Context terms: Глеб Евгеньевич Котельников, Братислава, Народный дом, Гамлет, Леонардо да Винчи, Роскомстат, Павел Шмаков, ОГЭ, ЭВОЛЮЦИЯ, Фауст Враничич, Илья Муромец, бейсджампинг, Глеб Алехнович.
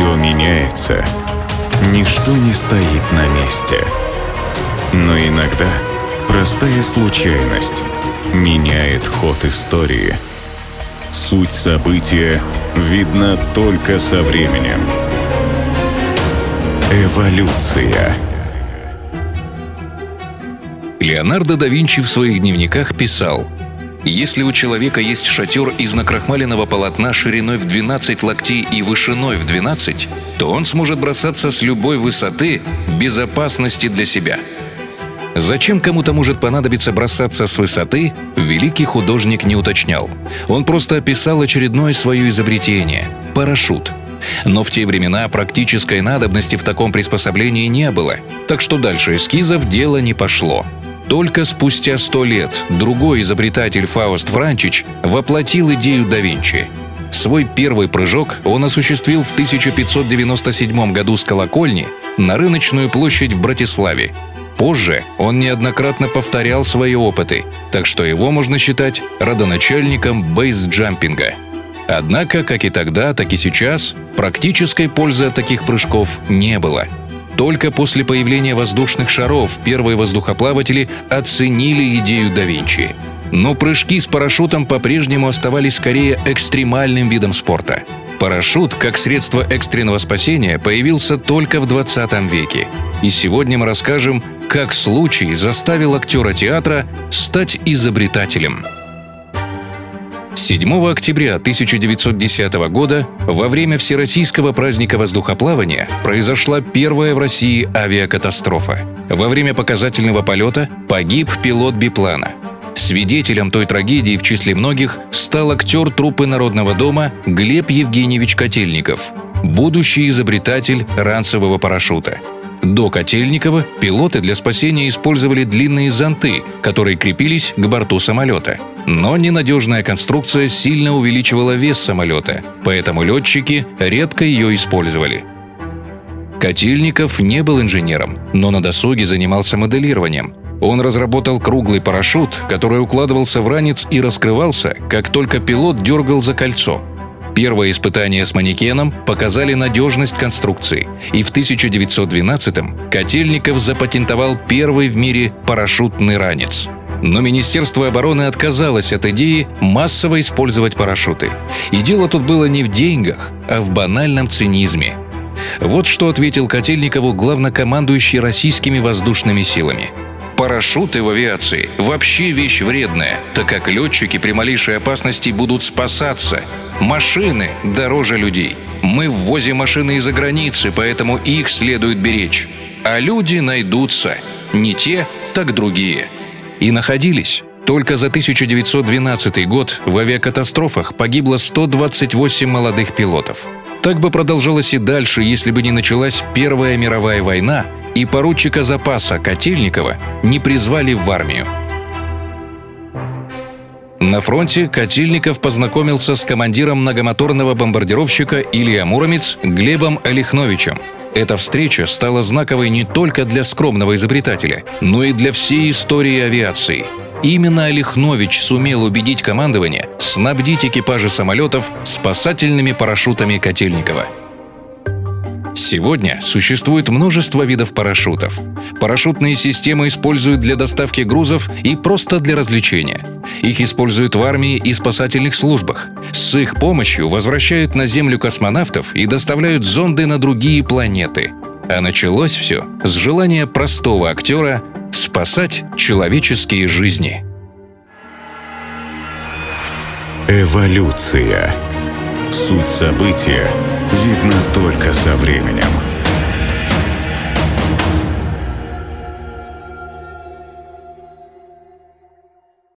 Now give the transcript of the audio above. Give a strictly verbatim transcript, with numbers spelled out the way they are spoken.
все меняется, ничто не стоит на месте. Но иногда простая случайность меняет ход истории. Суть события видна только со временем. Эволюция. Леонардо да Винчи в своих дневниках писал: «Если у человека есть шатер из накрахмаленного полотна шириной в двенадцать локтей и вышиной в двенадцать, то он сможет бросаться с любой высоты без опасности для себя». Зачем кому-то может понадобиться бросаться с высоты, великий художник не уточнял. Он просто описал очередное свое изобретение – парашют. Но в те времена практической надобности в таком приспособлении не было, так что дальше эскизов дело не пошло. Только спустя сто лет другой изобретатель Фауст Враничич воплотил идею да Винчи. Свой первый прыжок он осуществил в тысяча пятьсот девяносто седьмом году с колокольни на рыночную площадь в Братиславе. Позже он неоднократно повторял свои опыты, так что его можно считать родоначальником бейсджампинга. Однако, как и тогда, так и сейчас, практической пользы от таких прыжков не было. Только после появления воздушных шаров первые воздухоплаватели оценили идею да Винчи. Но прыжки с парашютом по-прежнему оставались скорее экстремальным видом спорта. Парашют, как средство экстренного спасения, появился только в двадцатом веке. И сегодня мы расскажем, как случай заставил актера театра стать изобретателем. седьмого октября тысяча девятьсот десятого года во время Всероссийского праздника воздухоплавания произошла первая в России авиакатастрофа. Во время показательного полета погиб пилот биплана. Свидетелем той трагедии в числе многих стал актер труппы Народного дома Глеб Евгеньевич Котельников, будущий изобретатель ранцевого парашюта. До Котельникова пилоты для спасения использовали длинные зонты, которые крепились к борту самолета. Но ненадежная конструкция сильно увеличивала вес самолета, поэтому летчики редко ее использовали. Котельников не был инженером, но на досуге занимался моделированием. Он разработал круглый парашют, который укладывался в ранец и раскрывался, как только пилот дергал за кольцо. Первые испытания с манекеном показали надежность конструкции, и в тысяча девятьсот двенадцатом Котельников запатентовал первый в мире парашютный ранец. Но Министерство обороны отказалось от идеи массово использовать парашюты. И дело тут было не в деньгах, а в банальном цинизме. Вот что ответил Котельникову главнокомандующий российскими воздушными силами: «Парашюты в авиации вообще вещь вредная, так как летчики при малейшей опасности будут спасаться. Машины дороже людей. Мы ввозим машины из-за границы, поэтому их следует беречь. А люди найдутся. Не те, так другие». И находились. Только за тысяча девятьсот двенадцатый год в авиакатастрофах погибло сто двадцать восемь молодых пилотов. Так бы продолжалось и дальше, если бы не началась Первая мировая война и поручика запаса Котельникова не призвали в армию. На фронте Котельников познакомился с командиром многомоторного бомбардировщика Илья Муромец Глебом Алехновичем. Эта встреча стала знаковой не только для скромного изобретателя, но и для всей истории авиации. Именно Алехнович сумел убедить командование снабдить экипажи самолетов спасательными парашютами Котельникова. Сегодня существует множество видов парашютов. Парашютные системы используют для доставки грузов и просто для развлечения. Их используют в армии и спасательных службах. С их помощью возвращают на Землю космонавтов и доставляют зонды на другие планеты. А началось все с желания простого актера спасать человеческие жизни. Эволюция. Суть события видно только со временем.